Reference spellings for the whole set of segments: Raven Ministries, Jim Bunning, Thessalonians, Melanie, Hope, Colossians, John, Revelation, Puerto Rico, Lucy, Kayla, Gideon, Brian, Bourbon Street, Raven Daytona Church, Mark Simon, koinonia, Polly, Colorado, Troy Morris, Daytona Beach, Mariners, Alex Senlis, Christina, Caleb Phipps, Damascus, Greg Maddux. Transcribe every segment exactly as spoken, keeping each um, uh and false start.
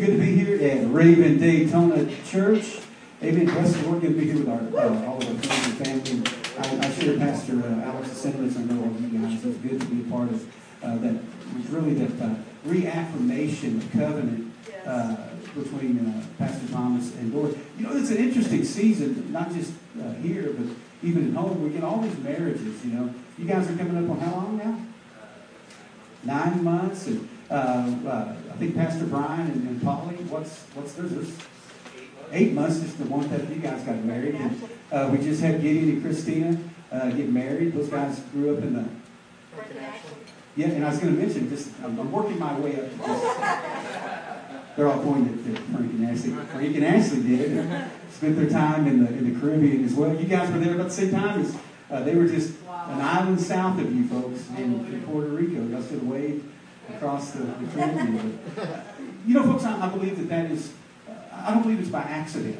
Good to be here at Raven Daytona Church. Amen. Bless the Lord. Good to be here with our uh, all of our friends and family. I, I share Pastor uh, Alex Senlis. I know all of you guys. It's good to be a part of uh, that. Really, that uh, reaffirmation of covenant uh, between uh, Pastor Thomas and Lord. You know, it's an interesting season, not just uh, here, but even at home. We get all these marriages. You know, you guys are coming up on how long now? Nine months and. Uh, uh, I think Pastor Brian and, and Polly, what's what's theirs? Eight months. Eight months is the one that you guys got married. And, uh, we just had Gideon and Christina uh, get married. Those guys grew up in the. Yeah, and I was going to mention just I'm, I'm working my way up to this. They're all pointed at Frank and Ashley. Frank and Ashley did and spent their time in the in the Caribbean as well. You guys were there about the same time as uh, they were just wow. An island south of you folks in, in Puerto Rico. Y'all should have waved across the, the Caribbean. Uh, you know, folks, I, I believe that that is, uh, I don't believe it's by accident.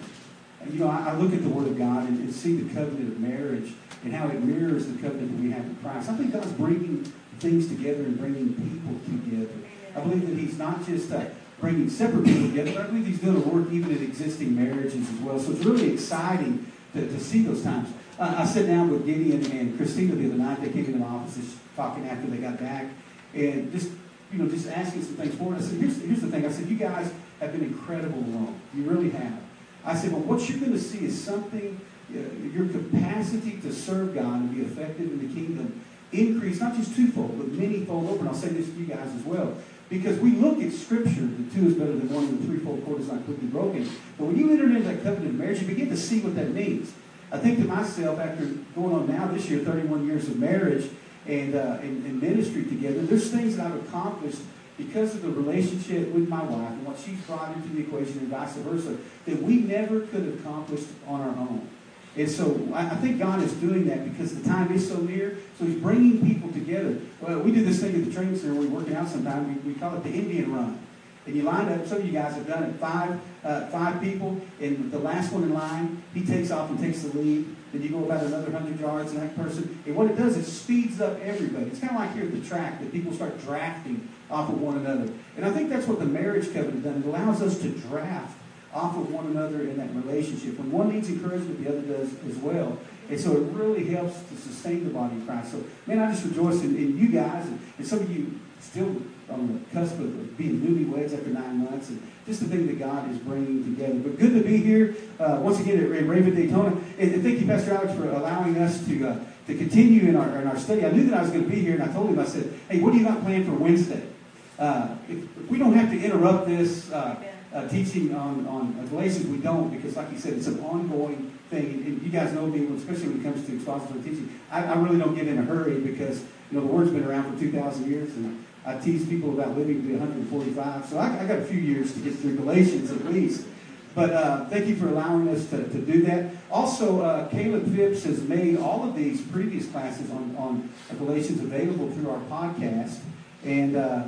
Uh, you know, I, I look at the Word of God and, and see the covenant of marriage and how it mirrors the covenant that we have in Christ. I think God's bringing things together and bringing people together. I believe that He's not just uh, bringing separate people together, but I believe He's doing a work even in existing marriages as well. So it's really exciting to, to see those times. Uh, I sat down with Gideon and Christina the other night. They came into my office talking after they got back and just you know, just asking some things for it. I said, here's, here's the thing. I said, you guys have been incredible alone. You really have. I said, well, what you're going to see is something, uh, your capacity to serve God and be effective in the kingdom increase, not just twofold, but manyfold over. And I'll say this to you guys as well. Because we look at Scripture, the two is better than one, and the threefold cord is not quickly broken. But when you enter into that covenant of marriage, you begin to see what that means. I think to myself, after going on now this year, thirty-one years of marriage, And, uh, and, and ministry together. There's things that I've accomplished because of the relationship with my wife and what she's brought into the equation and vice versa that we never could have accomplished on our own. And so I, I think God is doing that because the time is so near. So He's bringing people together. Well, we do this thing at the training center. We're working out sometimes. We, we call it the Indian run. And you line up. Some of you guys have done it. Five, uh, five people. And the last one in line, he takes off and takes the lead. Then you go about another one hundred yards and that person. And what it does is speeds up everybody. It's kind of like here at the track that people start drafting off of one another. And I think that's what the marriage covenant does. It allows us to draft off of one another in that relationship. When one needs encouragement, the other does as well. And so it really helps to sustain the body of Christ. So, man, I just rejoice in, in you guys and, and some of you still on the cusp of being newlyweds after nine months and just the thing that God is bringing together. But good to be here uh, once again at Raven Daytona. And, and thank you, Pastor Alex, for allowing us to uh, to continue in our in our study. I knew that I was going to be here, and I told him, I said, hey, what do you got planned for Wednesday? Uh, if, if we don't have to interrupt this uh, uh, teaching on, on Galatians, we don't, because like you said, it's an ongoing thing. And, and you guys know me, especially when it comes to expository teaching. I, I really don't get in a hurry because, you know, the Word's been around for two thousand years, and I tease people about living to be one hundred forty-five, so I, I got a few years to get through Galatians at least. But uh, thank you for allowing us to, to do that. Also, uh, Caleb Phipps has made all of these previous classes on, on Galatians available through our podcast, and uh,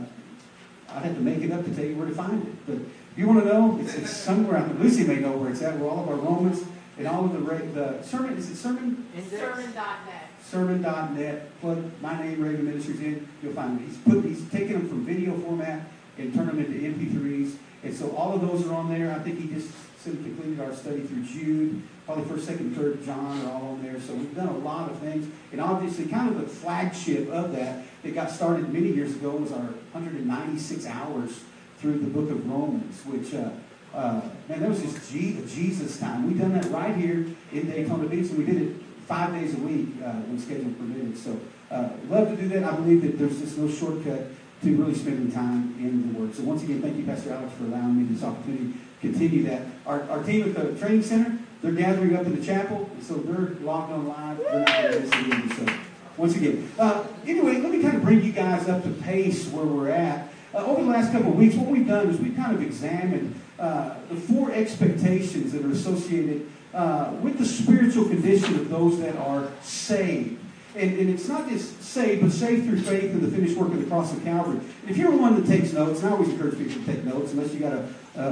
I had to make it up to tell you where to find it. But if you want to know, it's, it's somewhere. I think Lucy may know where it's at. Where all of our Romans and all of the the sermon is it sermon sermon dot net. sermon dot net, plug my name, Raven Ministries in, you'll find them. He's, put, he's taken them from video format and turned them into M P threes. And so all of those are on there. I think he just completed our study through Jude. Probably first, second, third, John are all on there. So we've done a lot of things. And obviously kind of the flagship of that that got started many years ago was our one hundred ninety-six hours through the book of Romans, which... Uh, uh, man, that was just G- Jesus time. We've done that right here in Daytona Beach, and we did it five days a week uh, when schedule permitted. So uh, love to do that. I believe that there's just no shortcut to really spending time in the Word. So once again, thank you, Pastor Alex, for allowing me this opportunity to continue that. Our, our team at the training center, they're gathering up in the chapel, so they're locked on live. They're not listening. So once again, uh, anyway, let me kind of bring you guys up to pace where we're at. Uh, over the last couple of weeks, what we've done is we've kind of examined uh, the four expectations that are associated Uh, with the spiritual condition of those that are saved. And, and it's not just saved, but saved through faith in the finished work of the cross of Calvary. And if you're one that takes notes, and I always encourage people to take notes, unless you got an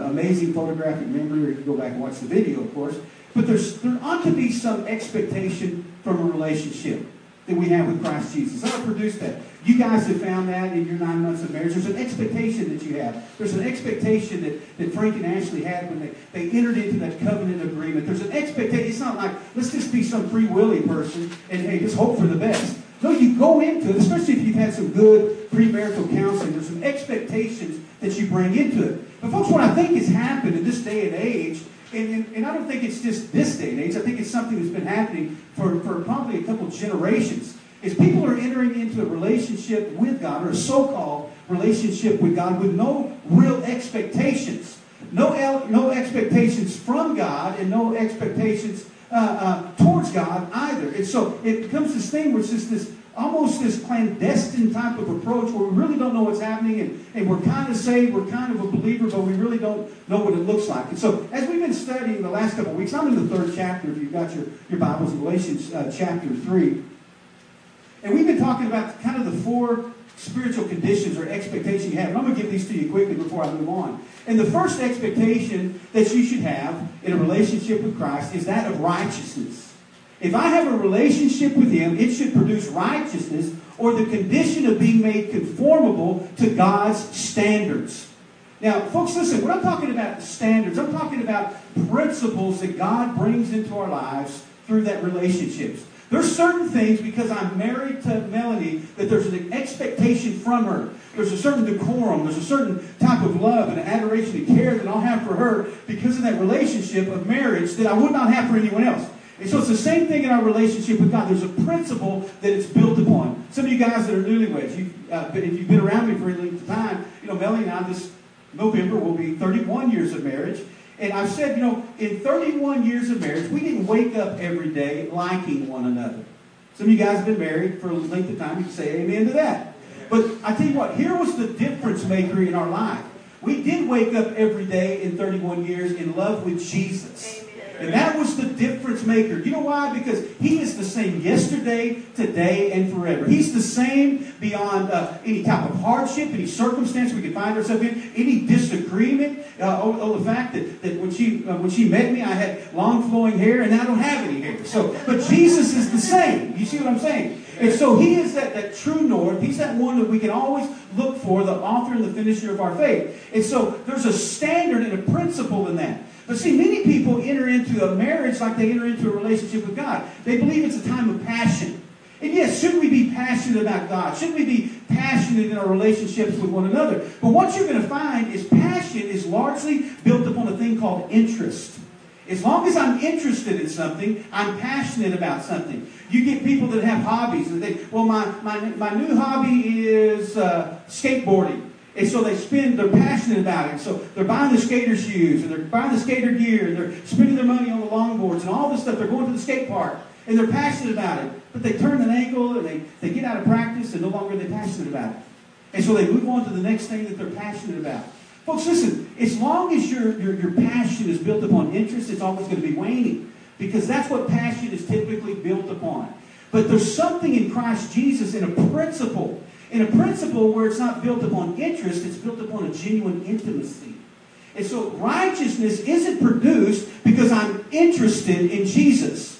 amazing photographic memory, or you can go back and watch the video, of course. But there's there ought to be some expectation from a relationship that we have with Christ Jesus. I'll produce that. You guys have found that in your nine months of marriage. There's an expectation that you have. There's an expectation that, that Frank and Ashley had when they, they entered into that covenant agreement. There's an expectation. It's not like, let's just be some free-willy person and, hey, just hope for the best. No, you go into it, especially if you've had some good premarital counseling. There's some expectations that you bring into it. But, folks, what I think has happened in this day and age, and, and, and I don't think it's just this day and age. I think it's something that's been happening for, for probably a couple generations, is people are entering into a relationship with God, or a so-called relationship with God, with no real expectations. No, el- no expectations from God, and no expectations Uh, uh, towards God either. And so it becomes this thing where it's just this, almost this clandestine type of approach where we really don't know what's happening, and, and we're kind of saved, we're kind of a believer, but we really don't know what it looks like. And so as we've been studying the last couple of weeks, I'm in the third chapter, if you've got your, your Bibles, Galatians uh, chapter three. And we've been talking about kind of the four spiritual conditions or expectations you have. And I'm going to give these to you quickly before I move on. And the first expectation that you should have in a relationship with Christ is that of righteousness. If I have a relationship with Him, it should produce righteousness, or the condition of being made conformable to God's standards. Now, folks, listen, when I'm talking about standards, I'm talking about principles that God brings into our lives through that relationship. There's certain things, because I'm married to Melanie, that there's an expectation from her. There's a certain decorum. There's a certain type of love and adoration and care that I'll have for her because of that relationship of marriage that I would not have for anyone else. And so it's the same thing in our relationship with God. There's a principle that it's built upon. Some of you guys that are newlyweds, you've, uh, if you've been around me for any length of time, you know, Melanie and I this November will be thirty-one years of marriage. And I've said, you know, in thirty-one years of marriage, we didn't wake up every day liking one another. Some of you guys have been married for a length of time. You can say amen to that. But I tell you what, here was the difference maker in our life. We did wake up every day in thirty-one years in love with Jesus. And that was the difference maker. You know why? Because He is the same yesterday, today, and forever. He's the same beyond uh, any type of hardship, any circumstance we could find ourselves in, any disagreement. Uh, oh, oh, the fact that, that when she uh, when she met me, I had long flowing hair, and now I don't have any hair. So, but Jesus is the same. You see what I'm saying? And so He is that, that true north. He's that one that we can always look for, the author and the finisher of our faith. And so there's a standard and a principle in that. But see, many people enter into a marriage like they enter into a relationship with God. They believe it's a time of passion. And yes, shouldn't we be passionate about God? Shouldn't we be passionate in our relationships with one another? But what you're going to find is passion is largely built upon a thing called interest. As long as I'm interested in something, I'm passionate about something. You get people that have hobbies. And they, well, my, my, my new hobby is uh, skateboarding. And so they spend, they're passionate about it. So they're buying the skater shoes, and they're buying the skater gear, and they're spending their money on the longboards and all this stuff. They're going to the skate park, and they're passionate about it. But they turn an ankle, and they, they get out of practice, and no longer are they passionate about it. And so they move on to the next thing that they're passionate about. Folks, listen, as long as your, your, your passion is built upon interest, it's always going to be waning, because that's what passion is typically built upon. But there's something in Christ Jesus, in a principle In a principle where it's not built upon interest, it's built upon a genuine intimacy. And so righteousness isn't produced because I'm interested in Jesus.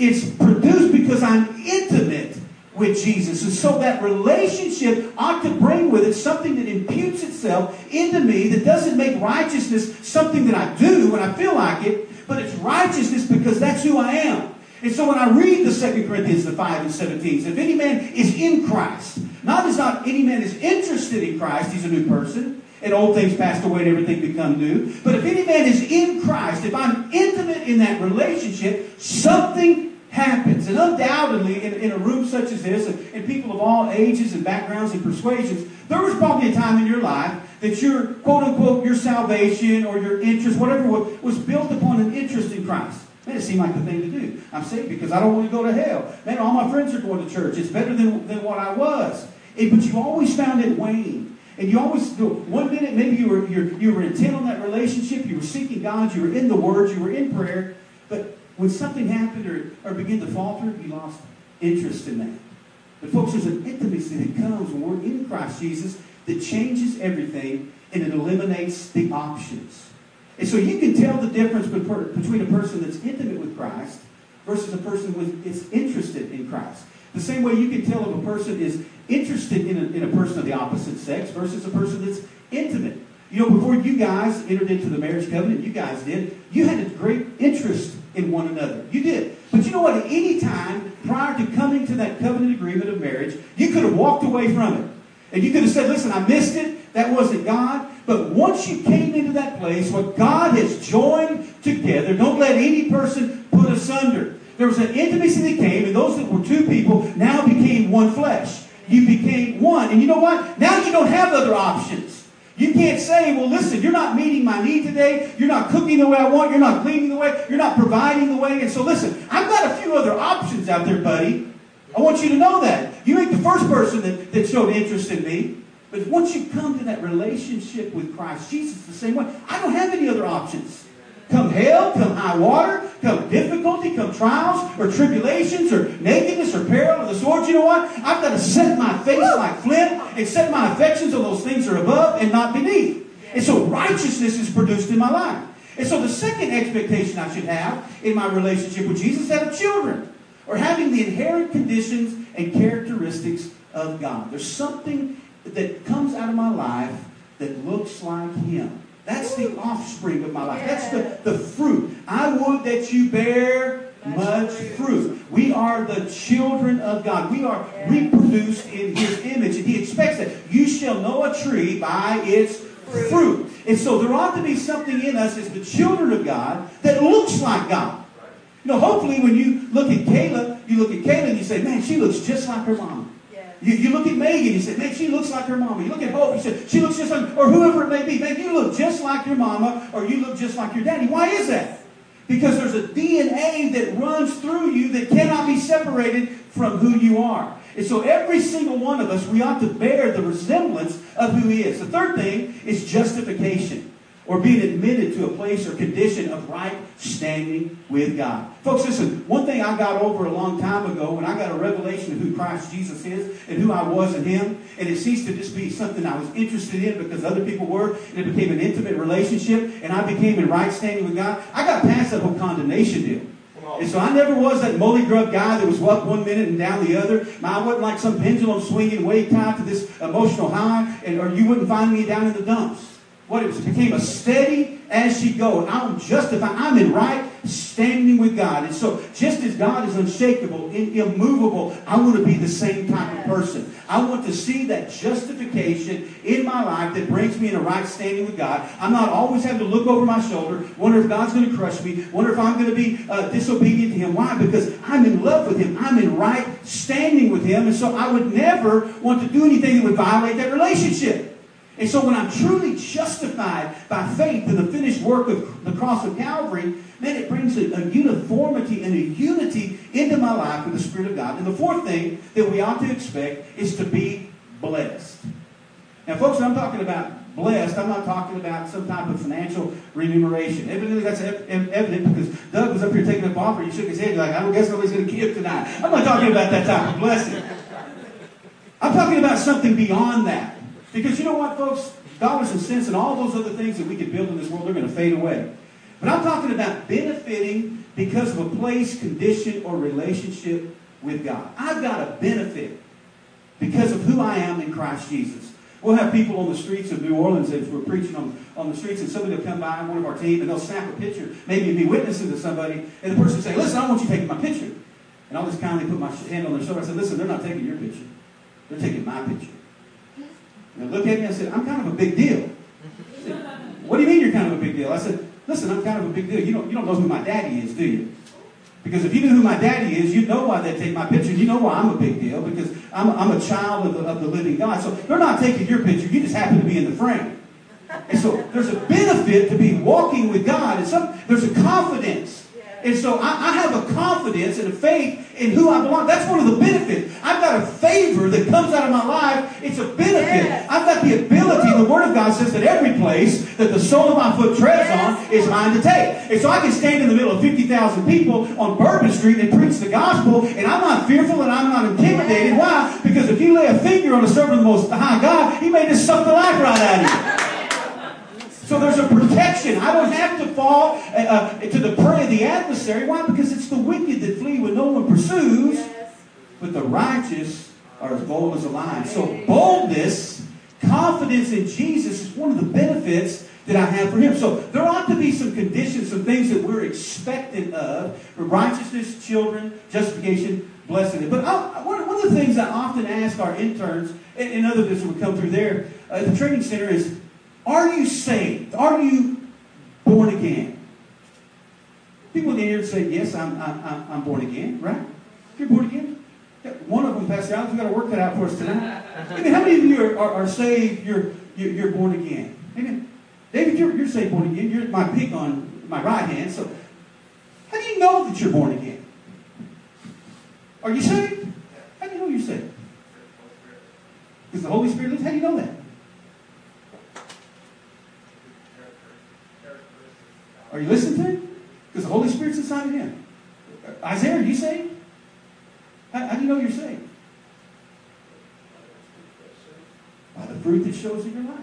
It's produced because I'm intimate with Jesus. And so that relationship ought to bring with it something that imputes itself into me, that doesn't make righteousness something that I do when I feel like it, but it's righteousness because that's who I am. And so when I read the Second Corinthians five and seventeen, if any man is in Christ, not as not any man is interested in Christ, he's a new person, and old things passed away and everything become new. But if any man is in Christ, if I'm intimate in that relationship, something happens. And undoubtedly, in, in a room such as this, and, and people of all ages and backgrounds and persuasions, there was probably a time in your life that your, quote-unquote, your salvation or your interest, whatever, was, was built upon an interest in Christ. Man, it seemed like the thing to do. I'm saved because I don't want to go to hell. Man, all my friends are going to church. It's better than, than what I was. And, but you always found it waning. And you always, one minute maybe you were, you're, you were intent on that relationship. You were seeking God. You were in the Word. You were in prayer. But when something happened or, or began to falter, you lost interest in that. But folks, there's an intimacy that comes when we're in Christ Jesus that changes everything, and it eliminates the options. And so you can tell the difference between a person that's intimate with Christ versus a person with, that's interested in Christ. The same way you can tell if a person is interested in a, in a person of the opposite sex versus a person that's intimate. You know, before you guys entered into the marriage covenant, you guys did, you had a great interest in one another. You did. But you know what? At any time prior to coming to that covenant agreement of marriage, you could have walked away from it. And you could have said, listen, I missed it. That wasn't God. But once you came into that place, what God has joined together, don't let any person put asunder. There was an intimacy that came, and those that were two people now became one flesh. You became one. And you know what? Now you don't have other options. You can't say, well, listen, you're not meeting my need today. You're not cooking the way I want. You're not cleaning the way. You're not providing the way. And so, listen, I've got a few other options out there, buddy. I want you to know that. You ain't the first person that, that showed interest in me. But once you come to that relationship with Christ Jesus the same way, I don't have any other options. Come hell, come high water, come difficulty, come trials, or tribulations, or nakedness, or peril, or the sword. You know what? I've got to set my face like flint and set my affections on those things that are above and not beneath. And so righteousness is produced in my life. And so the second expectation I should have in my relationship with Jesus is that of children, or having the inherent conditions and characteristics of God. There's something that comes out of my life that looks like Him. That's the offspring of my life. Yeah. That's the, the fruit. I would that you bear much, much fruit. fruit. We are the children of God. We are yeah. reproduced in His image. And He expects that. You shall know a tree by its fruit. fruit. And so there ought to be something in us as the children of God that looks like God. Right. You know, hopefully when you look at Kayla, you look at Kayla and you say, man, she looks just like her mom. You, you look at Megan, you say, man, she looks like her mama. You look at Hope, you say, she looks just like, or whoever it may be. Man, you look just like your mama, or you look just like your daddy. Why is that? Because there's a D N A that runs through you that cannot be separated from who you are. And so every single one of us, we ought to bear the resemblance of who He is. The third thing is justification, or being admitted to a place or condition of right standing with God. Folks, listen, one thing I got over a long time ago when I got a revelation of who Christ Jesus is and who I was in Him, and it ceased to just be something I was interested in because other people were, and it became an intimate relationship, and I became in right standing with God. I got past that whole condemnation deal. And so I never was that molly grub guy that was up one minute and down the other. I wasn't like some pendulum swinging wave tied to this emotional high, and or you wouldn't find me down in the dumps. What it was, it became a steady as she goes. I'm justified. I'm in right standing with God. And so just as God is unshakable and immovable, I want to be the same type of person. I want to see that justification in my life that brings me in a right standing with God. I'm not always having to look over my shoulder, wonder if God's going to crush me, wonder if I'm going to be uh, disobedient to Him. Why? Because I'm in love with Him. I'm in right standing with Him. And so I would never want to do anything that would violate that relationship. And so when I'm truly justified by faith in the finished work of the cross of Calvary, man, it brings a, a uniformity and a unity into my life with the Spirit of God. And the fourth thing that we ought to expect is to be blessed. Now, folks, when I'm talking about blessed, I'm not talking about some type of financial remuneration. Evidently, that's evident because Doug was up here taking up offering. He shook his head. He's like, I don't guess nobody's going to give tonight. I'm not talking about that type of blessing. I'm talking about something beyond that. Because you know what, folks? Dollars and cents and all those other things that we could build in this world, they're going to fade away. But I'm talking about benefiting because of a place, condition, or relationship with God. I've got to benefit because of who I am in Christ Jesus. We'll have people on the streets of New Orleans if we're preaching on, on the streets, and somebody will come by, one of our team, and they'll snap a picture, maybe be witnessing to somebody, and the person will say, listen, I want you taking my picture. And I'll just kindly put my hand on their shoulder. I said, listen, they're not taking your picture. They're taking my picture. And they looked at me and I said, I'm kind of a big deal. Said, what do you mean you're kind of a big deal? I said, listen, I'm kind of a big deal. You don't, you don't know who my daddy is, do you? Because if you knew who my daddy is, you'd know why they take my picture. You know why I'm a big deal, because I'm, I'm a child of the, of the living God. So they're not taking your picture. You just happen to be in the frame. And so there's a benefit to be walking with God. And some, there's a confidence. And so I, I have a confidence and a faith in who I belong. That's one of the benefits. I've got a favor that comes out of my life. It's a benefit. Yes. I've got the ability. The Word of God says that every place that the sole of my foot treads yes. on is mine to take. And so I can stand in the middle of fifty thousand people on Bourbon Street and preach the gospel, and I'm not fearful and I'm not intimidated. Yes. Why? Because if you lay a finger on the servant of the Most High God, He may just suck the life right out of you. So there's a protection. I don't have to fall uh, to the prey of the adversary. Why? Because it's the wicked that flee when no one pursues. Yes. but the righteous are as bold as a lion. So boldness, confidence in Jesus is one of the benefits that I have for him. So there ought to be some conditions, some things that we're expectant of. Righteousness, children, justification, blessing. But I, one of the things I often ask our interns, and, and other others would come through there, uh, at the training center is, are you saved? Are you born again? People in the air say, yes, I'm, I'm, I'm born again, right? You're born again? One of them, Pastor Alex, we've got to work that out for us tonight. I mean, how many of you are, are, are saved, you're, you're, you're born again? Amen. David, you're, you're saved born again. You're my pick on my right hand. So how do you know that you're born again? Are you saved? How do you know you're saved? Because the Holy Spirit lives. How do you know that? Are you listening to him? Because the Holy Spirit's inside of him. Isaiah, are you saved? How, how do you know you're saved? By the fruit that shows in your life.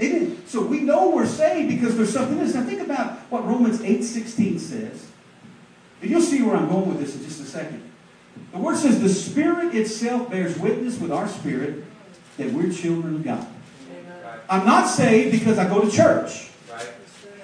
Amen. So we know we're saved because there's something in this. Now think about what Romans eight sixteen says. And you'll see where I'm going with this in just a second. The word says the Spirit itself bears witness with our spirit that we're children of God. Right. I'm not saved because I go to church. Right.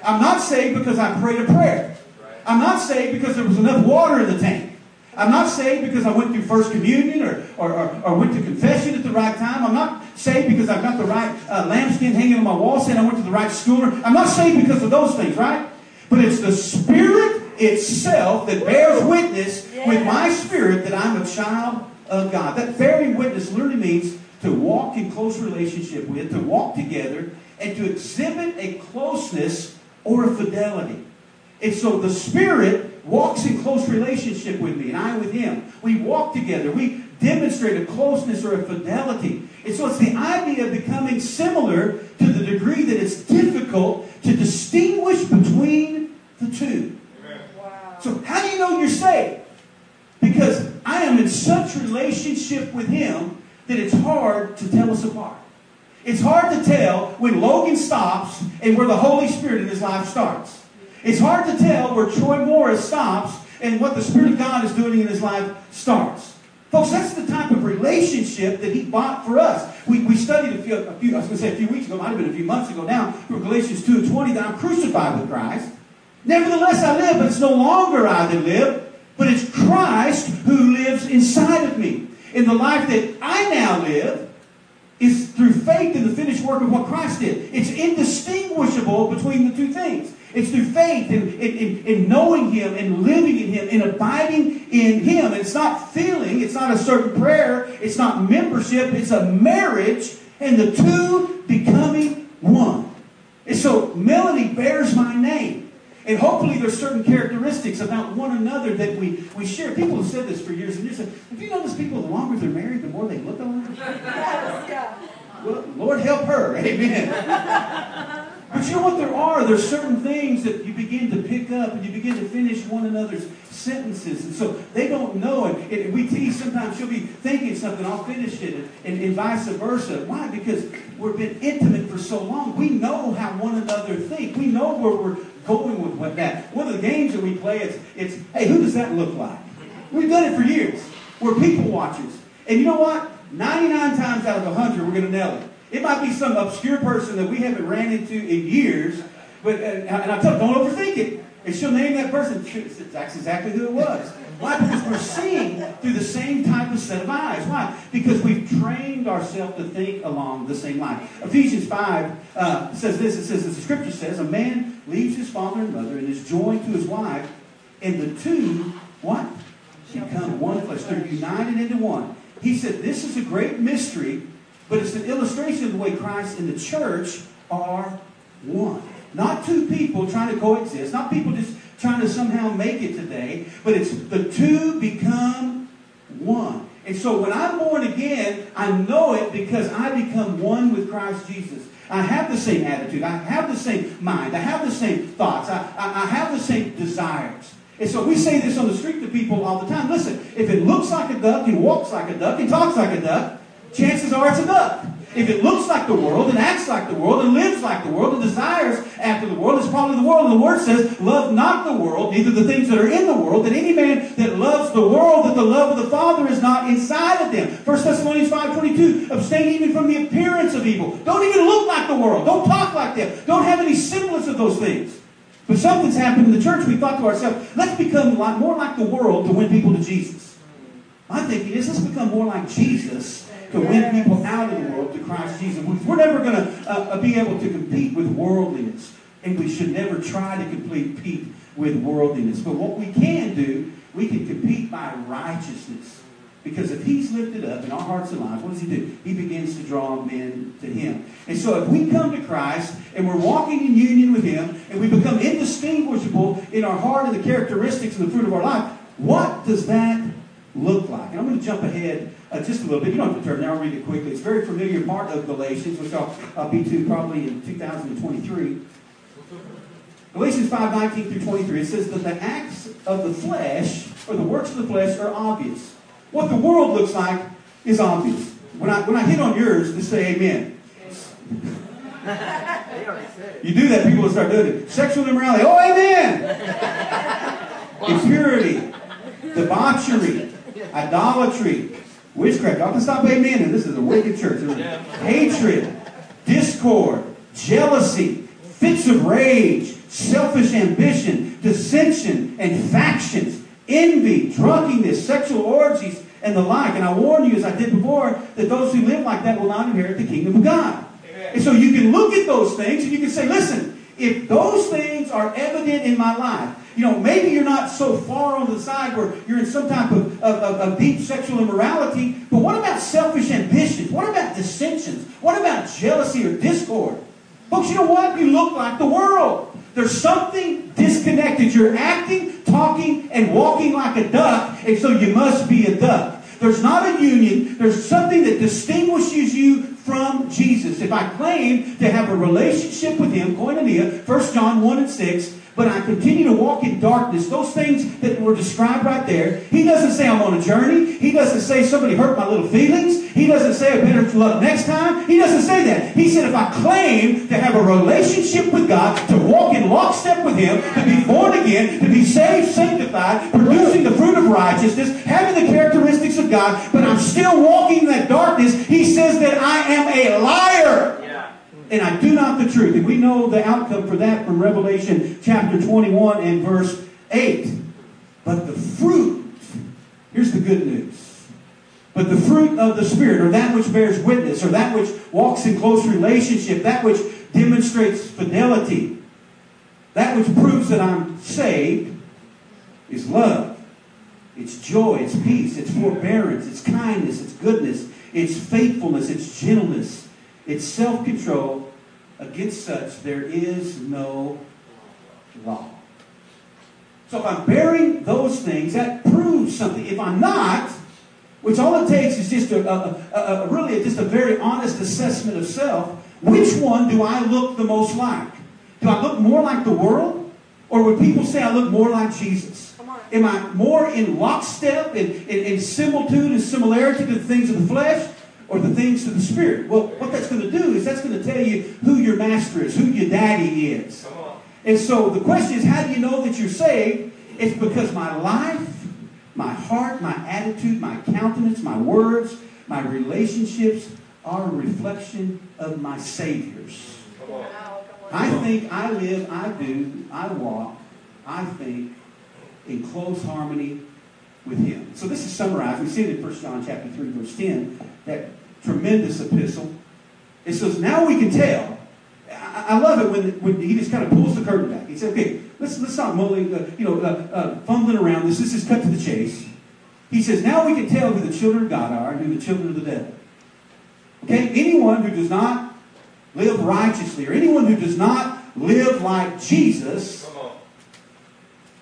I'm not saved because I prayed a prayer. Right. I'm not saved because there was enough water in the tank. I'm not saved because I went through First Communion or, or, or, or went to confession at the right time. I'm not saved because I've got the right uh, lambskin hanging on my wall saying I went to the right school. I'm not saved because of those things, right? But it's the Spirit itself that bears witness yes. with my spirit that I'm a child of God. That bearing witness literally means to walk in close relationship with, to walk together, and to exhibit a closeness or a fidelity. And so the Spirit walks in close relationship with me, and I with him. We walk together. We demonstrate a closeness or a fidelity. And so it's the idea of becoming similar to the degree that it's difficult to distinguish between the two. Amen. Wow. So how do you know you're saved? Because I am in such relationship with him that it's hard to tell us apart. It's hard to tell when Logan stops and where the Holy Spirit in his life starts. It's hard to tell where Troy Morris stops and what the Spirit of God is doing in his life starts. Folks, that's the type of relationship that he bought for us. We, we studied a few, a few, I was going to say a few weeks ago, it might have been a few months ago now, from Galatians two and twenty, that I'm crucified with Christ. Nevertheless, I live, but it's no longer I that live, but it's Christ who lives inside of me. In the life that I now live, is through faith in the finished work of what Christ did. It's indistinguishable between the two things. It's through faith in, in, in, in knowing him and living in him and abiding in him. And it's not feeling. It's not a certain prayer. It's not membership. It's a marriage and the two becoming one. And so Melanie bears my name. And hopefully there's certain characteristics about one another that we, we share. People have said this for years and years. Have you noticed people, the longer they're married, the more they look alike? Yes, yeah. Well, Lord help her. Amen. But you know what there are? There's certain things that you begin to pick up and you begin to finish one another's sentences. And so they don't know it. And we tease sometimes she'll be thinking something, I'll finish it, and, and, and vice versa. Why? Because we've been intimate for so long. We know how one another think. We know where we're going with what that. One of the games that we play is, it's, hey, who does that look like? We've done it for years. We're people watchers. And you know what? ninety-nine times out of one hundred, we're going to nail it. It might be some obscure person that we haven't ran into in years, but and I tell her, don't overthink it. And she'll name that person. That's exactly who it was. Why? Because we're seeing through the same type of set of eyes. Why? Because we've trained ourselves to think along the same line. Ephesians five uh, says this. It says, as the scripture says, a man leaves his father and mother and is joined to his wife, and the two, what? Become one flesh. They're united into one. He said, this is a great mystery, but it's an illustration of the way Christ and the church are one. Not two people trying to coexist. Not people just trying to somehow make it today. But it's the two become one. And so when I'm born again, I know it because I become one with Christ Jesus. I have the same attitude. I have the same mind. I have the same thoughts. I, I, I have the same desires. And so we say this on the street to people all the time. Listen, if it looks like a duck and walks like a duck and talks like a duck, chances are it's a duck. If it looks like the world and acts like the world and lives like the world and desires after the world, it's probably the world. And the Word says, love not the world, neither the things that are in the world, that any man that loves the world, that the love of the Father is not inside of them. First Thessalonians five twenty-two, abstain even from the appearance of evil. Don't even look like the world. Don't talk like them. Don't have any semblance of those things. But something's happened in the church. We thought to ourselves, let's become more like the world to win people to Jesus. My thinking is, let's become more like Jesus to win people out of the world to Christ Jesus. We're never going to uh, be able to compete with worldliness. And we should never try to compete with worldliness. But what we can do, we can compete by righteousness. Because if he's lifted up in our hearts and lives, what does he do? He begins to draw men to him. And so if we come to Christ and we're walking in union with him and we become indistinguishable in our heart and the characteristics and the fruit of our life, what does that look like? And I'm going to jump ahead uh, just a little bit. You don't have to turn there. I'll read it quickly. It's a very familiar part of Galatians, which I'll, I'll be to probably in two thousand twenty-three. Galatians five nineteen through twenty-three. It says that the acts of the flesh or the works of the flesh are obvious. What the world looks like is obvious. When I when I hit on yours, just say amen. You do that, people will start doing it. Sexual immorality. Oh, amen. Impurity. Debauchery, idolatry, witchcraft. Y'all can stop amen, and this is a wicked church. Yeah. Hatred, discord, jealousy, fits of rage, selfish ambition, dissension and factions, envy, drunkenness, sexual orgies, and the like. And I warn you, as I did before, that those who live like that will not inherit the kingdom of God. Amen. And so you can look at those things, and you can say, listen, if those things are evident in my life, you know, maybe you're not so far on the side where you're in some type of, of, of deep sexual immorality, but what about selfish ambitions? What about dissensions? What about jealousy or discord? Folks, you know what? You look like the world. There's something disconnected. You're acting, talking, and walking like a duck, and so you must be a duck. There's not a union. There's something that distinguishes you from Jesus. If I claim to have a relationship with him, koinonia, First John one and six, but I continue to walk in darkness, those things that were described right there, he doesn't say I'm on a journey. He doesn't say somebody hurt my little feelings. He doesn't say I better love next time. He doesn't say that. He said if I claim to have a relationship with God, to walk in lockstep with him, to be born again, to be saved, sanctified, producing the fruit of righteousness, having the characteristics of God, but I'm still walking in that darkness, he says that I am a liar. And I do not the truth. And we know the outcome for that from Revelation chapter twenty-one and verse eight. But the fruit, here's the good news. But the fruit of the Spirit, or that which bears witness, or that which walks in close relationship, that which demonstrates fidelity, that which proves that I'm saved, is love. It's joy, it's peace, it's forbearance, it's kindness, it's goodness, it's faithfulness, it's gentleness. It's self-control. Against such, there is no law. So if I'm bearing those things, that proves something. If I'm not, which all it takes is just a, a, a, a really just a very honest assessment of self, which one do I look the most like? Do I look more like the world? Or would people say I look more like Jesus? Am I more in lockstep, in, in, in similitude and similarity to the things of the flesh? Or the things of the Spirit? Well, what that's going to do is that's going to tell you who your master is, who your daddy is. And so the question is, how do you know that you're saved? It's because my life, my heart, my attitude, my countenance, my words, my relationships are a reflection of my Savior's. I think, I live, I do, I walk, I think in close harmony with him. So this is summarized. We see it in First John chapter three, verse ten, that tremendous epistle. It says, now we can tell. I, I love it when, when he just kind of pulls the curtain back. He said, okay, let's, let's stop mulling, uh, you know, uh, uh, fumbling around this. This is cut to the chase. He says, now we can tell who the children of God are and who the children of the devil. Okay? Anyone who does not live righteously, or anyone who does not live like Jesus,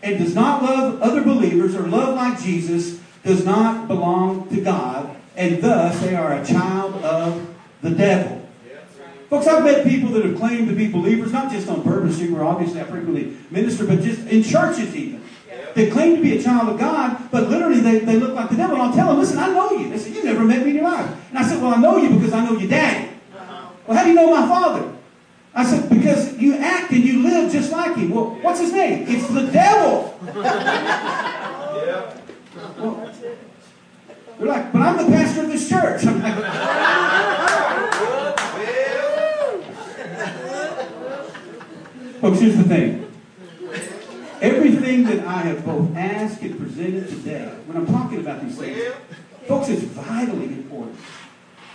and does not love other believers or love like Jesus, does not belong to God, and thus they are a child of the devil. Yeah, right. Folks, I've met people that have claimed to be believers, not just on Bourbon Street, where obviously I frequently minister, but just in churches even. Yeah. They claim to be a child of God, but literally they, they look like the devil. And I'll tell them, listen, I know you. They said, you never met me in your life. And I said, well, I know you because I know your daddy. Uh-huh. Well, how do you know my father? I said, because you act and you live just like him. Well, yeah. What's his name? It's the devil. Yeah. Well, they're like, but I'm the pastor of this church. I'm like, folks, here's the thing. Everything that I have both asked and presented today, when I'm talking about these things, folks, it's vitally important.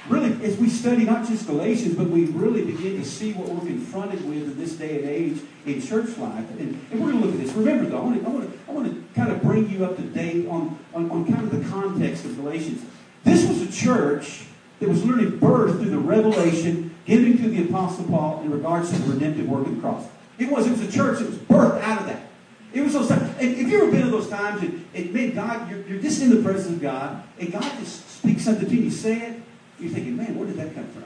Really, as we study not just Galatians, but we really begin to see what we're confronted with in this day and age in church life. And, and we're going to look at this. Remember, though, I want to, I want to, I want to kind of bring you up to date on, on, on kind of the context of Galatians. This was a church that was literally birthed through the revelation given to the Apostle Paul in regards to the redemptive work of the cross. It was, it was a church that was birthed out of that. It was those times. And if you've ever been in those times, and, and man, God, you're, you're just in the presence of God, and God just speaks something to you, you say it, you're thinking, man, where did that come from?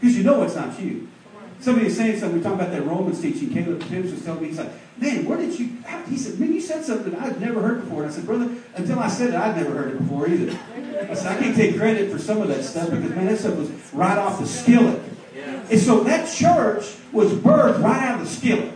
Because you know it's not you. Somebody is saying something, we're talking about that Romans teaching, Caleb Phipps was telling me, he's like, man, where did you, how, he said, man, you said something that I'd never heard before. And I said, brother, until I said it, I'd never heard it before either. I said, I can't take credit for some of that stuff, because, man, that stuff was right off the skillet. And so that church was birthed right out of the skillet.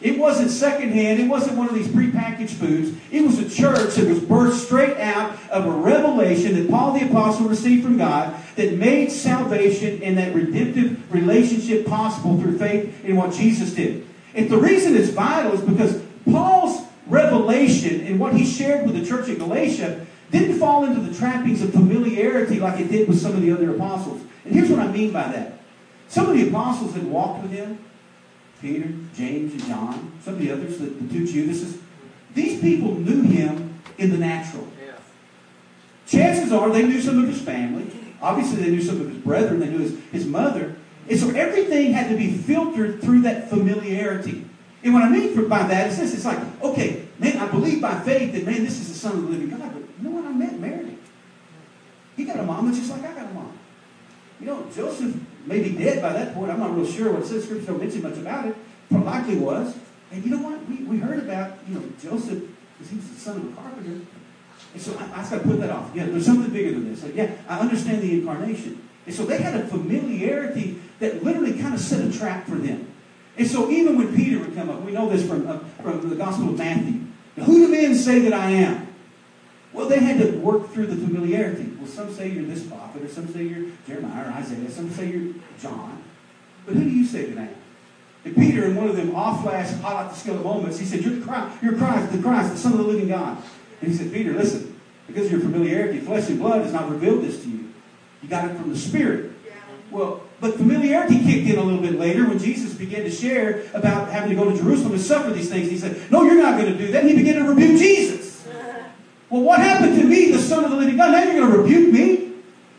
It wasn't secondhand. It wasn't one of these prepackaged foods. It was a church that was birthed straight out of a revelation that Paul the Apostle received from God that made salvation and that redemptive relationship possible through faith in what Jesus did. And the reason it's vital is because Paul's revelation and what he shared with the church at Galatia didn't fall into the trappings of familiarity like it did with some of the other apostles. And here's what I mean by that. Some of the apostles that walked with him, Peter, James, and John, some of the others, the, the two Judases, these people knew him in the natural. Yeah. Chances are they knew some of his family. Obviously they knew some of his brethren. They knew his, his mother. And so everything had to be filtered through that familiarity. And what I mean for, by that is this. It's like, okay, man, I believe by faith that, man, this is the Son of the living God. But you know what? I met Mary. He got a mama just like I got a mama. You know, Joseph may be dead by that point. I'm not real sure what it says. Scripture don't mention much about it. But likely was. And you know what? We, we heard about, you know, Joseph, because he was the son of a carpenter. And so I, I just got to put that off. Yeah, there's something bigger than this. Like, yeah, I understand the incarnation. And so they had a familiarity that literally kind of set a trap for them. And so even when Peter would come up, we know this from, uh, from the Gospel of Matthew. Now, who do men say that I am? Well, they had to work through the familiarity. Well, some say you're this prophet, or some say you're Jeremiah or Isaiah, some say you're John. But who do you say tonight? And Peter, in one of them off-flash, hot-off-the-skillet moments, he said, you're the Christ, you're Christ, the Christ, the Son of the living God. And he said, Peter, listen, because of your familiarity, flesh and blood has not revealed this to you. You got it from the Spirit. Yeah. Well, but familiarity kicked in a little bit later when Jesus began to share about having to go to Jerusalem and suffer these things. And he said, no, you're not going to do that. And he began to rebuke Jesus. Well, what happened to me, the Son of the living God? Now you're going to rebuke me.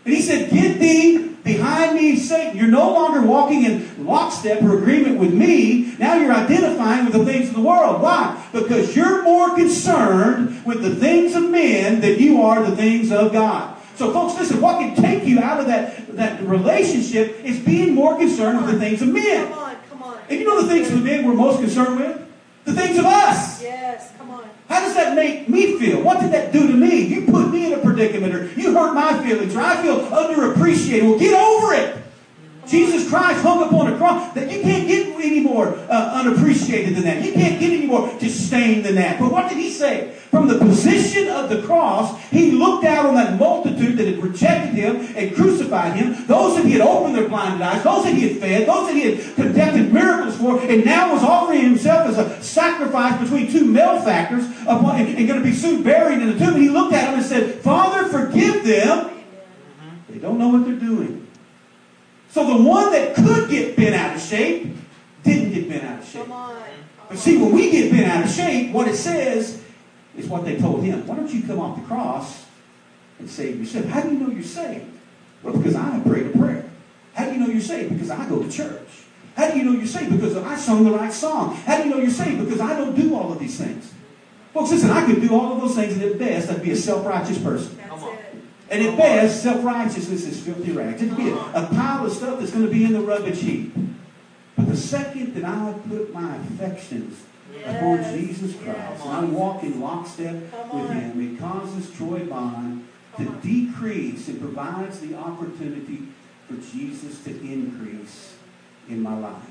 And he said, get thee behind me, Satan. You're no longer walking in lockstep or agreement with me. Now you're identifying with the things of the world. Why? Because you're more concerned with the things of men than you are the things of God. So folks, listen, what can take you out of that, that relationship is being more concerned with the things of men. Come on, come on. And you know the things of the men we're most concerned with? The things of us. Yes, come on. How does that make me feel? What did that do to me? You put me in a predicament, or you hurt my feelings, or I feel underappreciated. Well, get over it. Jesus Christ hung upon a cross that you can't get any more uh, unappreciated than that. You can't get any more disdained than that. But what did he say? From the position of the cross, he looked out on that multitude that had rejected him and crucified him, those that he had opened their blinded eyes, those that he had fed, those that he had conducted miracles for, and now was offering himself as a sacrifice between two malefactors upon, and, and going to be soon buried in the tomb. And he looked at him and said, Father, forgive them. They don't know what they're doing. So the one that could get bent out of shape didn't get bent out of shape. Come on. But see, when we get bent out of shape, what it says is what they told him. Why don't you come off the cross and save yourself? How do you know you're saved? Well, because I prayed a prayer. How do you know you're saved? Because I go to church. How do you know you're saved? Because I sung the right song. How do you know you're saved? Because I don't do all of these things. Folks, listen, I could do all of those things, and at best, I'd be a self-righteous person. That's it. And at best, self-righteousness is filthy rags. It'd be a, a pile of stuff that's going to be in the rubbish heap. But the second that I put my affections before Jesus Christ, and I walk in lockstep with Him, it causes Troy Bond to decrease. It provides the opportunity for Jesus to increase in my life.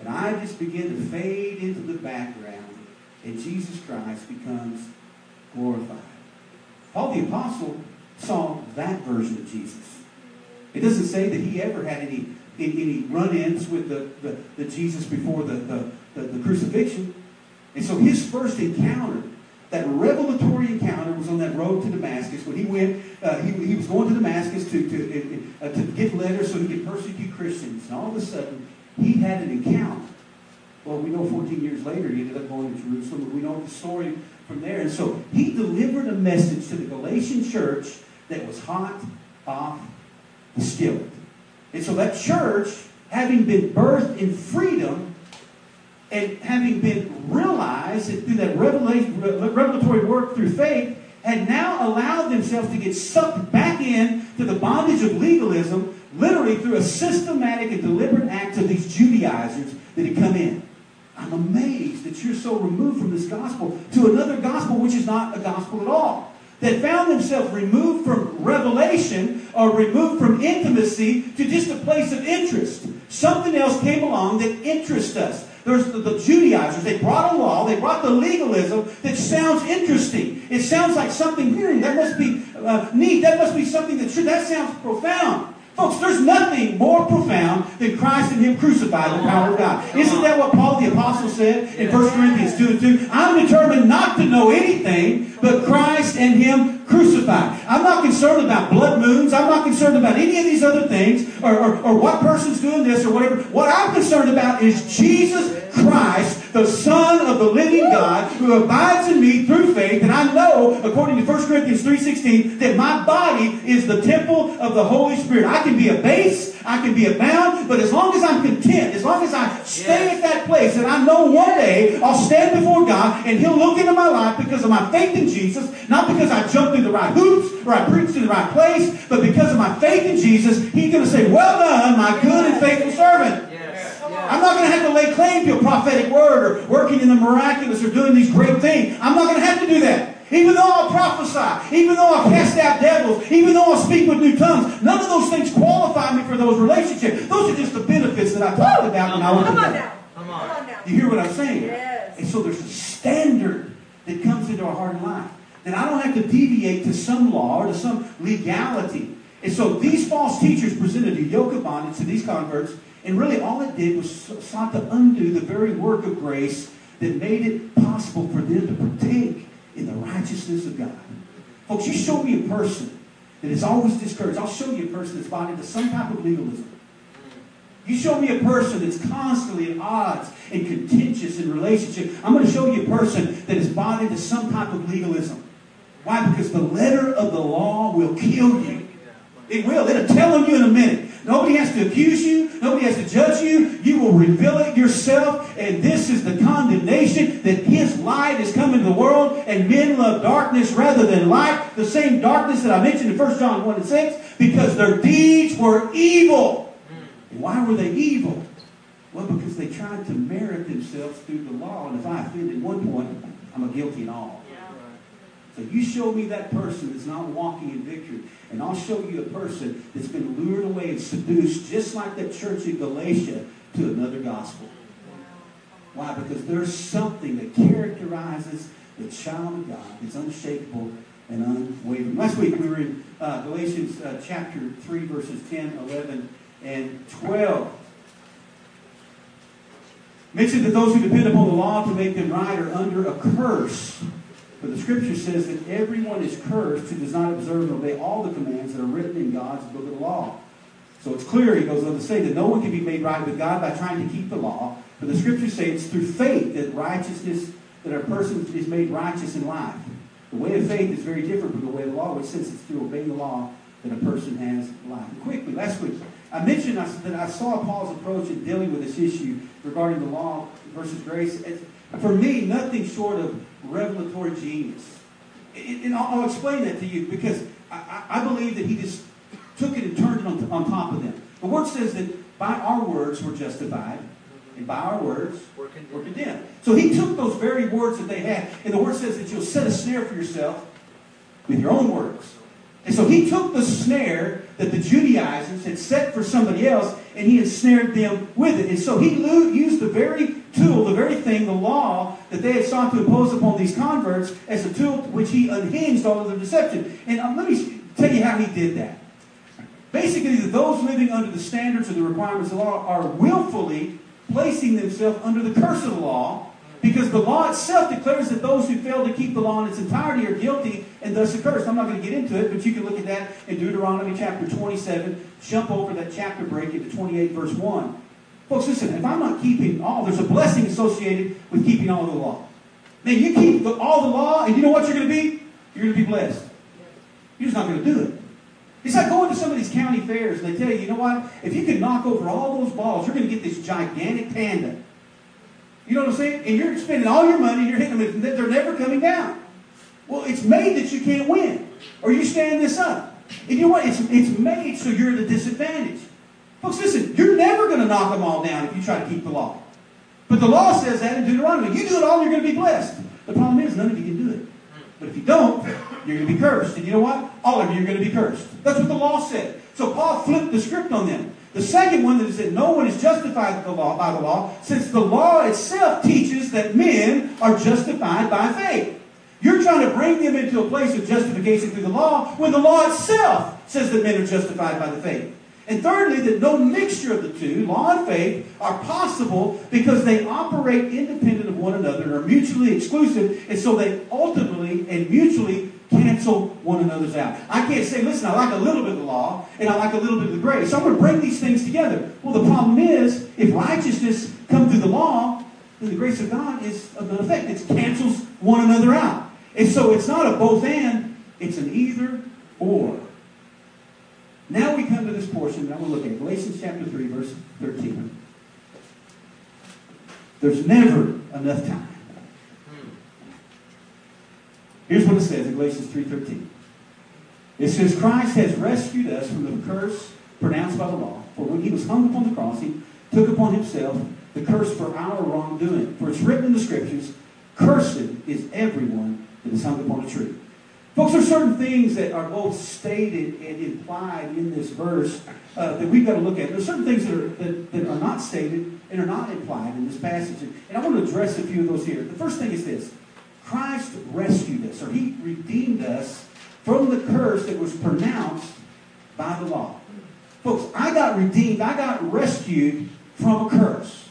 And I just begin to fade into the background, and Jesus Christ becomes glorified. Paul the Apostle saw that version of Jesus. It doesn't say that he ever had any any run-ins with the, the, the Jesus before the, the, the, the crucifixion. And so his first encounter, that revelatory encounter, was on that road to Damascus. When he went, uh, he, he was going to Damascus to, to, uh, to get letters so he could persecute Christians. And all of a sudden, he had an encounter. Well, we know fourteen years later, he ended up going to Jerusalem. But we know the story from there. And so he delivered a message to the Galatian church that was hot off the skillet. And so that church, having been birthed in freedom and having been realized that through that revelation, revelatory work through faith, had now allowed themselves to get sucked back in to the bondage of legalism, literally through a systematic and deliberate act of these Judaizers that had come in. I'm amazed that you're so removed from this gospel to another gospel which is not a gospel at all. That found themselves removed from revelation or removed from intimacy to just a place of interest. Something else came along that interests us. There's the, the Judaizers. They brought a law. They brought the legalism that sounds interesting. It sounds like something here. That must be uh, neat. That must be something that's true. That sounds profound. Folks, there's nothing more profound than Christ and Him crucified, the power of God. Isn't that what Paul the Apostle said in First Corinthians two and two? I'm determined not to know anything but Christ and Him crucified. I'm not concerned about blood moons. I'm not concerned about any of these other things or, or, or what person's doing this or whatever. What I'm concerned about is Jesus Christ, the Son of the living God, who abides in me through faith. And I know, according to First Corinthians three sixteen, that my body is the temple of the Holy Spirit. I can be abased, I can be abound, but as long as I'm content, as long as I stay at that place, and I know one day I'll stand before God and He'll look into my life because of my faith in Jesus, not because I jumped through the right hoops or I preached in the right place, but because of my faith in Jesus, He's going to say, well done, my good and faithful servant. I'm not going to have to lay claim to a prophetic word or working in the miraculous or doing these great things. I'm not going to have to do that. Even though I prophesy, even though I cast out devils, even though I speak with new tongues, none of those things qualify me for those relationships. Those are just the benefits that I talked about when I was. Come on now. Come on now. You hear what I'm saying? Yes. And so there's a standard that comes into our heart and life. That I don't have to deviate to some law or to some legality. And so these false teachers presented a yoke of bondage to these converts. And really all it did was sought to undo the very work of grace that made it possible for them to partake in the righteousness of God. Folks, you show me a person that is always discouraged. I'll show you a person that's bought into some type of legalism. You show me a person that's constantly at odds and contentious in relationship. I'm going to show you a person that is bought into some type of legalism. Why? Because the letter of the law will kill you. It will. It'll tell on you in a minute. Nobody has to accuse you. Nobody has to judge you. You will reveal it yourself. And this is the condemnation that His light has come into the world. And men love darkness rather than light. The same darkness that I mentioned in First John one and six. Because their deeds were evil. And why were they evil? Well, because they tried to merit themselves through the law. And if I offend at one point, I'm a guilty in all. So you show me that person that's not walking in victory, and I'll show you a person that's been lured away and seduced, just like that church in Galatia, to another gospel. Why? Because there's something that characterizes the child of God that's unshakable and unwavering. Last week we were in uh, Galatians uh, chapter three, verses ten, eleven, and twelve. Mentioned that those who depend upon the law to make them right are under a curse. But the Scripture says that everyone is cursed who does not observe and obey all the commands that are written in God's book of the law. So it's clear, he goes on to say, that no one can be made right with God by trying to keep the law. But the Scriptures say it's through faith that righteousness, that a person is made righteous in life. The way of faith is very different from the way of the law, which says it's through obeying the law that a person has life. And quickly, last week, I mentioned that I saw Paul's approach in dealing with this issue regarding the law versus grace. For me, nothing short of revelatory genius. And I'll explain that to you because I believe that he just took it and turned it on top of them. The Word says that by our words we're justified, and by our words we're condemned. So So he took those very words that they had. And the word says that you'll set a snare for yourself with your own words. And so he took the snare that the Judaizers had set for somebody else, and he ensnared them with it. And so he used the very tool, the very thing, the law that they had sought to impose upon these converts as a tool to which he unhinged all of their deception. And um, let me tell you how he did that. Basically, those living under the standards or the requirements of the law are willfully placing themselves under the curse of the law, because the law itself declares that those who fail to keep the law in its entirety are guilty and thus accursed. I'm not going to get into it, but you can look at that in Deuteronomy chapter twenty-seven. Jump over that chapter break into twenty-eight verse one. Folks, listen, if I'm not keeping all, there's a blessing associated with keeping all the law. Man, you keep the, all the law, and you know what you're going to be? You're going to be blessed. You're just not going to do it. It's like going to some of these county fairs, and they tell you, you know what? If you can knock over all those balls, you're going to get this gigantic panda. You know what I'm saying? And you're spending all your money, and you're hitting them, and they're never coming down. Well, it's made that you can't win, or you stand this up. And you know what? It's, it's made so you're at a disadvantage. Folks, listen, you're never going to knock them all down if you try to keep the law. But the law says that in Deuteronomy. You do it all, you're going to be blessed. The problem is, none of you can do it. But if you don't, you're going to be cursed. And you know what? All of you are going to be cursed. That's what the law said. So Paul flipped the script on them. The second one that is that no one is justified by the law, by the law, since the law itself teaches that men are justified by faith. You're trying to bring them into a place of justification through the law when the law itself says that men are justified by the faith. And thirdly, that no mixture of the two, law and faith, are possible because they operate independent of one another and are mutually exclusive, and so they ultimately and mutually cancel one another's out. I can't say, listen, I like a little bit of the law, and I like a little bit of the grace. So I'm going to bring these things together. Well, the problem is, if righteousness comes through the law, then the grace of God is of none effect. It cancels one another out. And so it's not a both and, it's an either or. Now we come to this portion that I want to look at. Galatians chapter three, verse thirteen. There's never enough time. Here's what it says in Galatians three thirteen. It says, Christ has rescued us from the curse pronounced by the law. For when he was hung upon the cross, he took upon himself the curse for our wrongdoing. For it's written in the scriptures, cursed is everyone that is hung upon a tree. Folks, there are certain things that are both stated and implied in this verse uh, that we've got to look at. There are certain things that are, that, that are not stated and are not implied in this passage. And I want to address a few of those here. The first thing is this. Christ rescued us, or he redeemed us from the curse that was pronounced by the law. Folks, I got redeemed, I got rescued from a curse.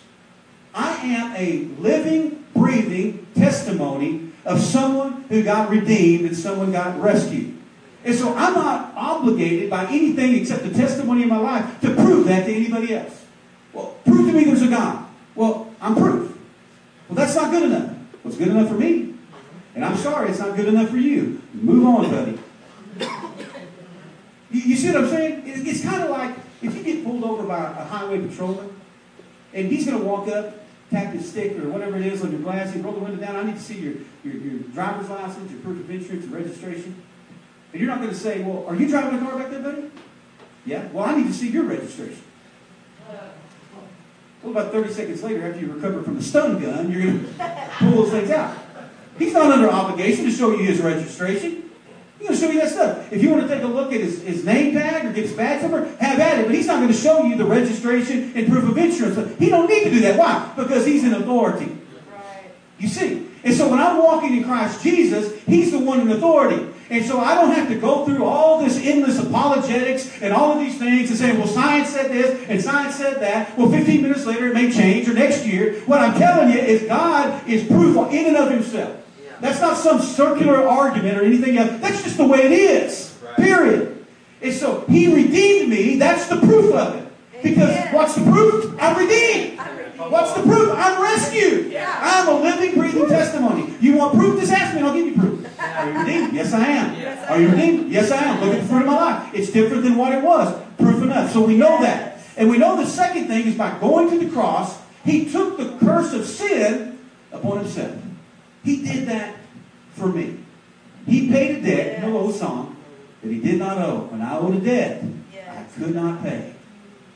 I am a living, breathing testimony of someone who got redeemed and someone got rescued. And so I'm not obligated by anything except the testimony of my life to prove that to anybody else. Well, prove to me there's a God. Well, I'm proof. Well, that's not good enough. What's good enough for me? And I'm sorry, it's not good enough for you. Move on, buddy. You, you see what I'm saying? It, it's kind of like if you get pulled over by a highway patrolman, and he's going to walk up, tap his stick or whatever it is on your glass, and roll the window down, I need to see your, your, your driver's license, your proof of insurance, your registration. And you're not going to say, well, are you driving a car back there, buddy? Yeah? Well, I need to see your registration. Well, about thirty seconds later, after you recover from the stun gun, you're going to pull those things out. He's not under obligation to show you his registration. He's going to show you that stuff. If you want to take a look at his, his name tag or get his badge number, have at it. But he's not going to show you the registration and proof of insurance. He don't need to do that. Why? Because he's in authority. Right. You see? And so when I'm walking in Christ Jesus, he's the one in authority. And so I don't have to go through all this endless apologetics and all of these things and say, well, science said this and science said that. Well, fifteen minutes later, it may change, or next year. What I'm telling you is God is proof in and of himself. Yeah. That's not some circular argument or anything else. That's just the way it is. Right. Period. And so he redeemed me. That's the proof of it. Because yeah. What's the proof? I'm redeemed. I'm redeemed. What's the proof? I'm rescued. Yeah. I'm a living, breathing Woo. testimony. You want proof? Just ask me and I'll give you proof. Are you redeemed? Yes, I am. Yes, I Are you redeemed? Yes, I am. Look at the fruit of my life. It's different than what it was. Proof enough. So we know that. And we know the second thing is by going to the cross, he took the curse of sin upon himself. He did that for me. He paid a debt, you know the old song, that he did not owe. When I owed a debt, I could not pay.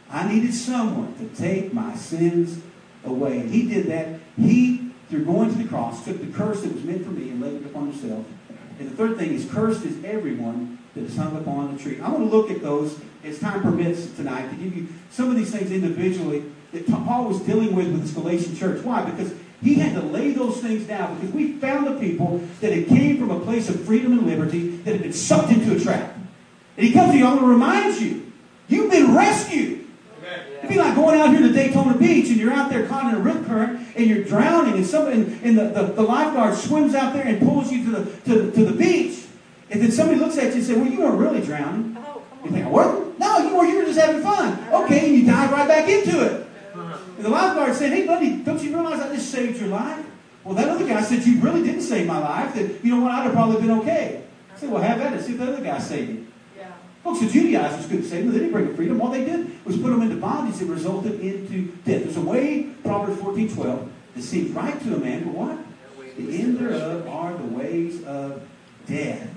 I needed someone to take my sins away. And he did that. He through going to the cross, took the curse that was meant for me and laid it upon himself. And the third thing is, cursed is everyone that is hung upon a tree. I want to look at those, as time permits tonight, to give you some of these things individually that Paul was dealing with with this Galatian church. Why? Because he had to lay those things down, because we found a people that had came from a place of freedom and liberty that had been sucked into a trap. And he comes to you, I want to remind you, you've been rescued. It'd be like going out here to Daytona Beach and you're out there caught in a rip current and you're drowning and somebody and, and the, the, the lifeguard swims out there and pulls you to the to, to the beach. And then somebody looks at you and says, well, you weren't really drowning. Oh, you think I wasn't? No, you were you were just having fun. Okay, and you dive right back into it. And the lifeguard said, hey buddy, don't you realize I just saved your life? Well, that other guy said, you really didn't save my life. That, you know what, I'd have probably been okay. I said, well, have at it, see if the other guy saved you. Folks, the Judaizers couldn't save them. They didn't bring freedom. All they did was put them into bondage that resulted into death. There's a way, Proverbs fourteen twelve, that seems right to a man, but what? The end thereof are the ways of death.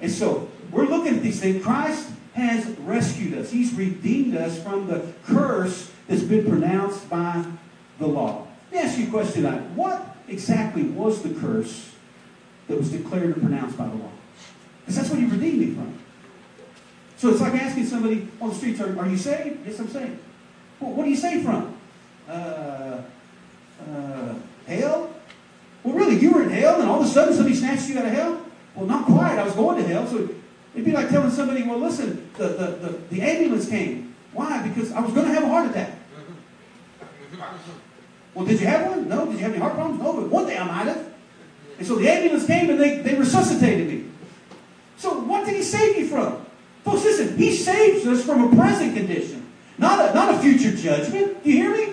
And so, we're looking at these things. Christ has rescued us. He's redeemed us from the curse that's been pronounced by the law. Let me ask you a question tonight. What exactly was the curse that was declared and pronounced by the law? Because that's what He redeemed me from. So it's like asking somebody on the streets, are, are you saved? Yes, I'm saved. Well, what are you saved from? Uh, uh, hell? Well, really, you were in hell, and all of a sudden somebody snatched you out of hell? Well, not quite. I was going to hell. So it'd be like telling somebody, well, listen, the, the, the, the ambulance came. Why? Because I was going to have a heart attack. Well, did you have one? No. Did you have any heart problems? No, but one day I might have. And so the ambulance came, and they, they resuscitated me. So what did He save you from? Folks, listen, He saves us from a present condition, not a, not a future judgment. Do you hear me?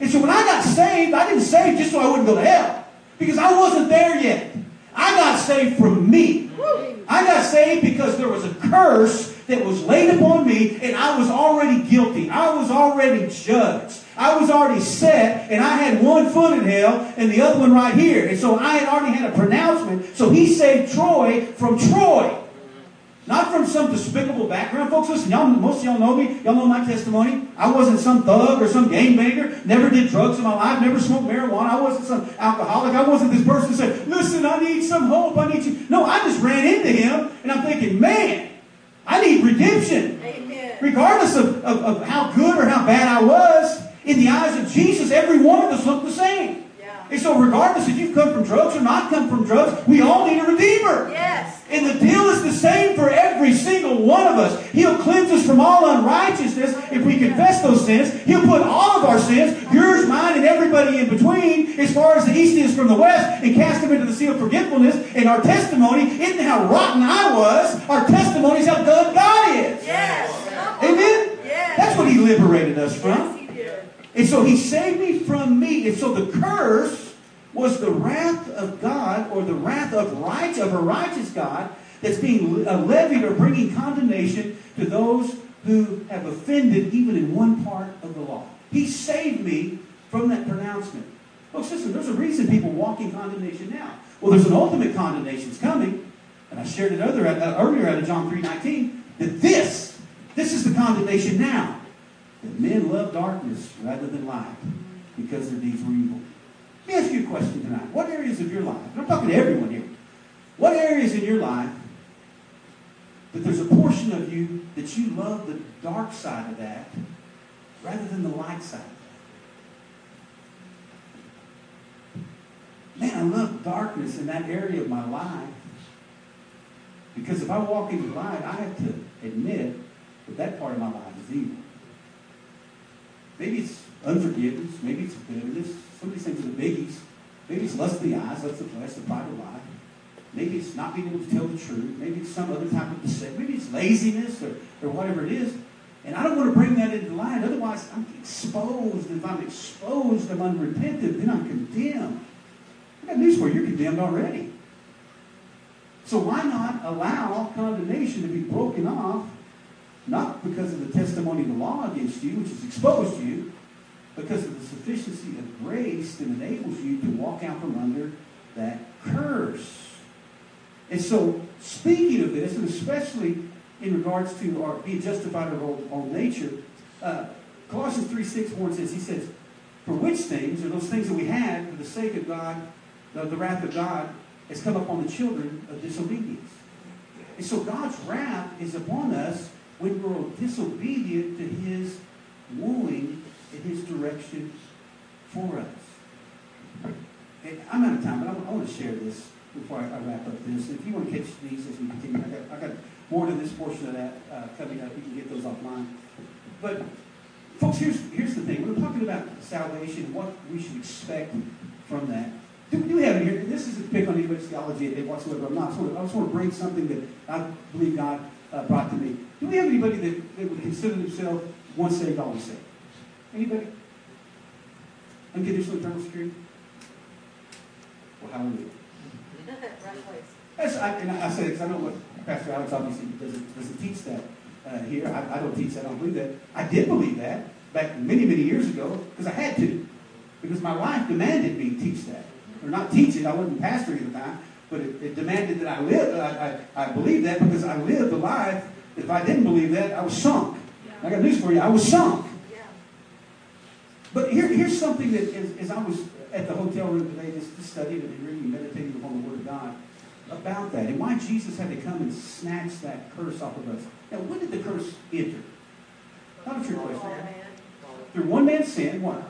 And so when I got saved, I didn't save just so I wouldn't go to hell, because I wasn't there yet. I got saved from me. I got saved because there was a curse that was laid upon me, and I was already guilty. I was already judged. I was already set, and I had one foot in hell and the other one right here. And so I had already had a pronouncement, so He saved Troy from Troy. Not from some despicable background. Folks, listen, y'all, most of y'all know me. Y'all know my testimony. I wasn't some thug or some gangbanger. Never did drugs in my life. Never smoked marijuana. I wasn't some alcoholic. I wasn't this person who said, listen, I need some hope. I need you. No, I just ran into Him, and I'm thinking, man, I need redemption. Amen. Regardless of, of, of how good or how bad I was, in the eyes of Jesus, every one of us looked the same. Yeah. And so regardless if you've come from drugs or not come from drugs, we all need a Redeemer. Yes. And the deal is the same for every single one of us. He'll cleanse us from all unrighteousness if we confess those sins. He'll put all of our sins, yours, mine, and everybody in between, as far as the east is from the west, and cast them into the sea of forgetfulness. And our testimony isn't how rotten I was. Our testimony is how good God is. Yes. Amen? Yes. That's what He liberated us from. Yes, He did. And so He saved me from me. And so the curse was the wrath of God, or the wrath of right of a righteous God, that's being levied or bringing condemnation to those who have offended even in one part of the law. He saved me from that pronouncement. Folks, listen, there's a reason people walk in condemnation now. Well, there's an ultimate condemnation coming, and I shared it earlier out of John three nineteen, that this, this is the condemnation now, that men love darkness rather than light, because their deeds were evil. Let me ask you a question tonight. What areas of your life, and I'm talking to everyone here, what areas in your life that there's a portion of you that you love the dark side of that rather than the light side of that? Man, I love darkness in that area of my life, because if I walk into light, I have to admit that that part of my life is evil. Maybe it's unforgiveness, maybe it's bitterness. Some of these things are the biggies. Maybe it's lust of the eyes, lust of the flesh, the pride of life. Maybe it's not being able to tell the truth. Maybe it's some other type of deception. Maybe it's laziness or, or whatever it is. And I don't want to bring that into light. Otherwise, I'm exposed. And if I'm exposed, I'm unrepentant. Then I'm condemned. I got news for you. You're condemned already. So why not allow condemnation to be broken off, not because of the testimony of the law against you, which is exposed to you, because of the sufficiency of grace that enables you to walk out from under that curse. And so, speaking of this, and especially in regards to our being justified of our old nature, uh, Colossians three six one says, he says, For which things, or those things that we had, for the sake of God, the, the wrath of God, has come upon the children of disobedience. And so God's wrath is upon us when we're disobedient to His wooing and His direction for us. And I'm out of time, but I want, I want to share this before I, I wrap up this. And if you want to catch these as we continue, I got, I got more to this portion of that uh, coming up. You can get those offline. But, folks, here's, here's the thing. We're talking about salvation, what we should expect from that. Do we have it here? This isn't a pick on anybody's theology whatsoever. I'm not. I just want to bring something that I believe God uh, brought to me. Do we have anybody that, that would consider themselves once saved, always saved? Anybody? Unconditional eternal security? Well, hallelujah. Right place. That's, I, and I say this, I know what Pastor Alex obviously doesn't, doesn't teach that uh, here. I, I don't teach that. I don't believe that. I did believe that back many, many years ago because I had to. Because my wife demanded me to teach that. Or not teach it. I wasn't pastoring at the time, but it, it demanded that I live. I, I, I believed that because I lived a life. If I didn't believe that, I was sunk. Yeah. I got news for you. I was sunk. Yeah. But here, here's something that, as, as I was at the hotel room today, just, just studying and really meditating upon the Word of God about that and why Jesus had to come and snatch that curse off of us. Now, when did the curse enter? Not a true question. Through one man's sin, what?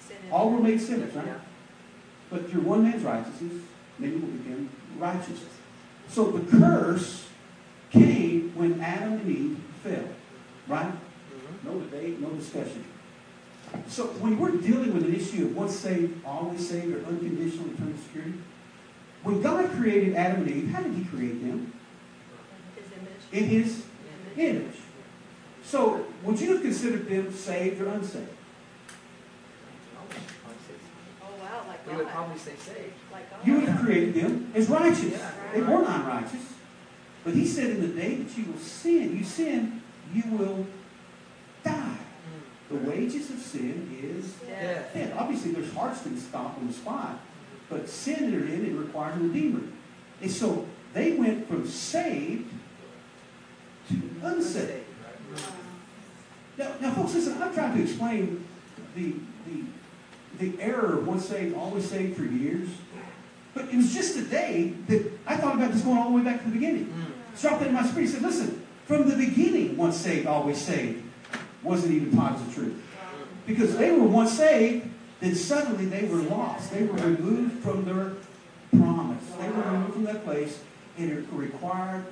Sin all were made sinners, right? Yeah. But through one man's righteousness, many will become righteous. So the curse came when Adam and Eve fell. Right? Mm-hmm. No debate, no discussion. So when we're dealing with an issue of once saved, always saved, or unconditional eternal security, when God created Adam and Eve, how did He create them? His image. In His image. image. So would you have considered them saved or unsaved? We would probably say saved. Like you would have created them as righteous. Yeah, right. They were not righteous. But He said, in the day that you will sin, you sin, you will die. The wages of sin is death. death. Obviously, there's hearts that stop on the spot. But sin entered in and required a redeemer. And so they went from saved to unsaved. Now, now folks, listen, I'm trying to explain the the the error of once saved, always saved for years. But it was just today that I thought about this going all the way back to the beginning. Mm. So I put in my spirit and said, listen, from the beginning, once saved, always saved wasn't even part of the truth. Wow. Because they were once saved, then suddenly they were lost. They were removed from their promise. Wow. They were removed from that place and it required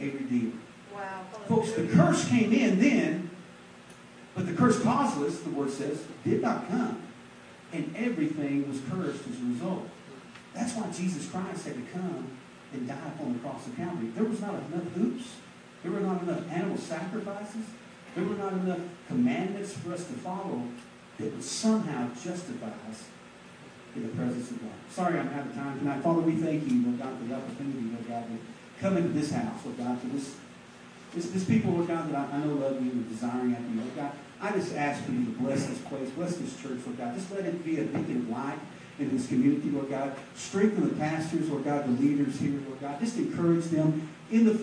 a redeemer. Wow. Folks, the curse came in then, but the curse causeless, the Word says, did not come. And everything was cursed as a result. That's why Jesus Christ had to come and die upon the cross of Calvary. There was not enough hoops. There were not enough animal sacrifices. There were not enough commandments for us to follow that would somehow justify us in the presence of God. Sorry I'm out of time tonight. Father, we thank you, Lord God, for the opportunity, Lord God, to come into this house, Lord God, to this, this, this people, Lord God, that I, I know love you and desiring after you, Lord God. I just ask for you to bless this place, bless this church, Lord God. Just let it be a beacon of light in this community, Lord God. Strengthen the pastors, Lord God, the leaders here, Lord God. Just encourage them in the faith.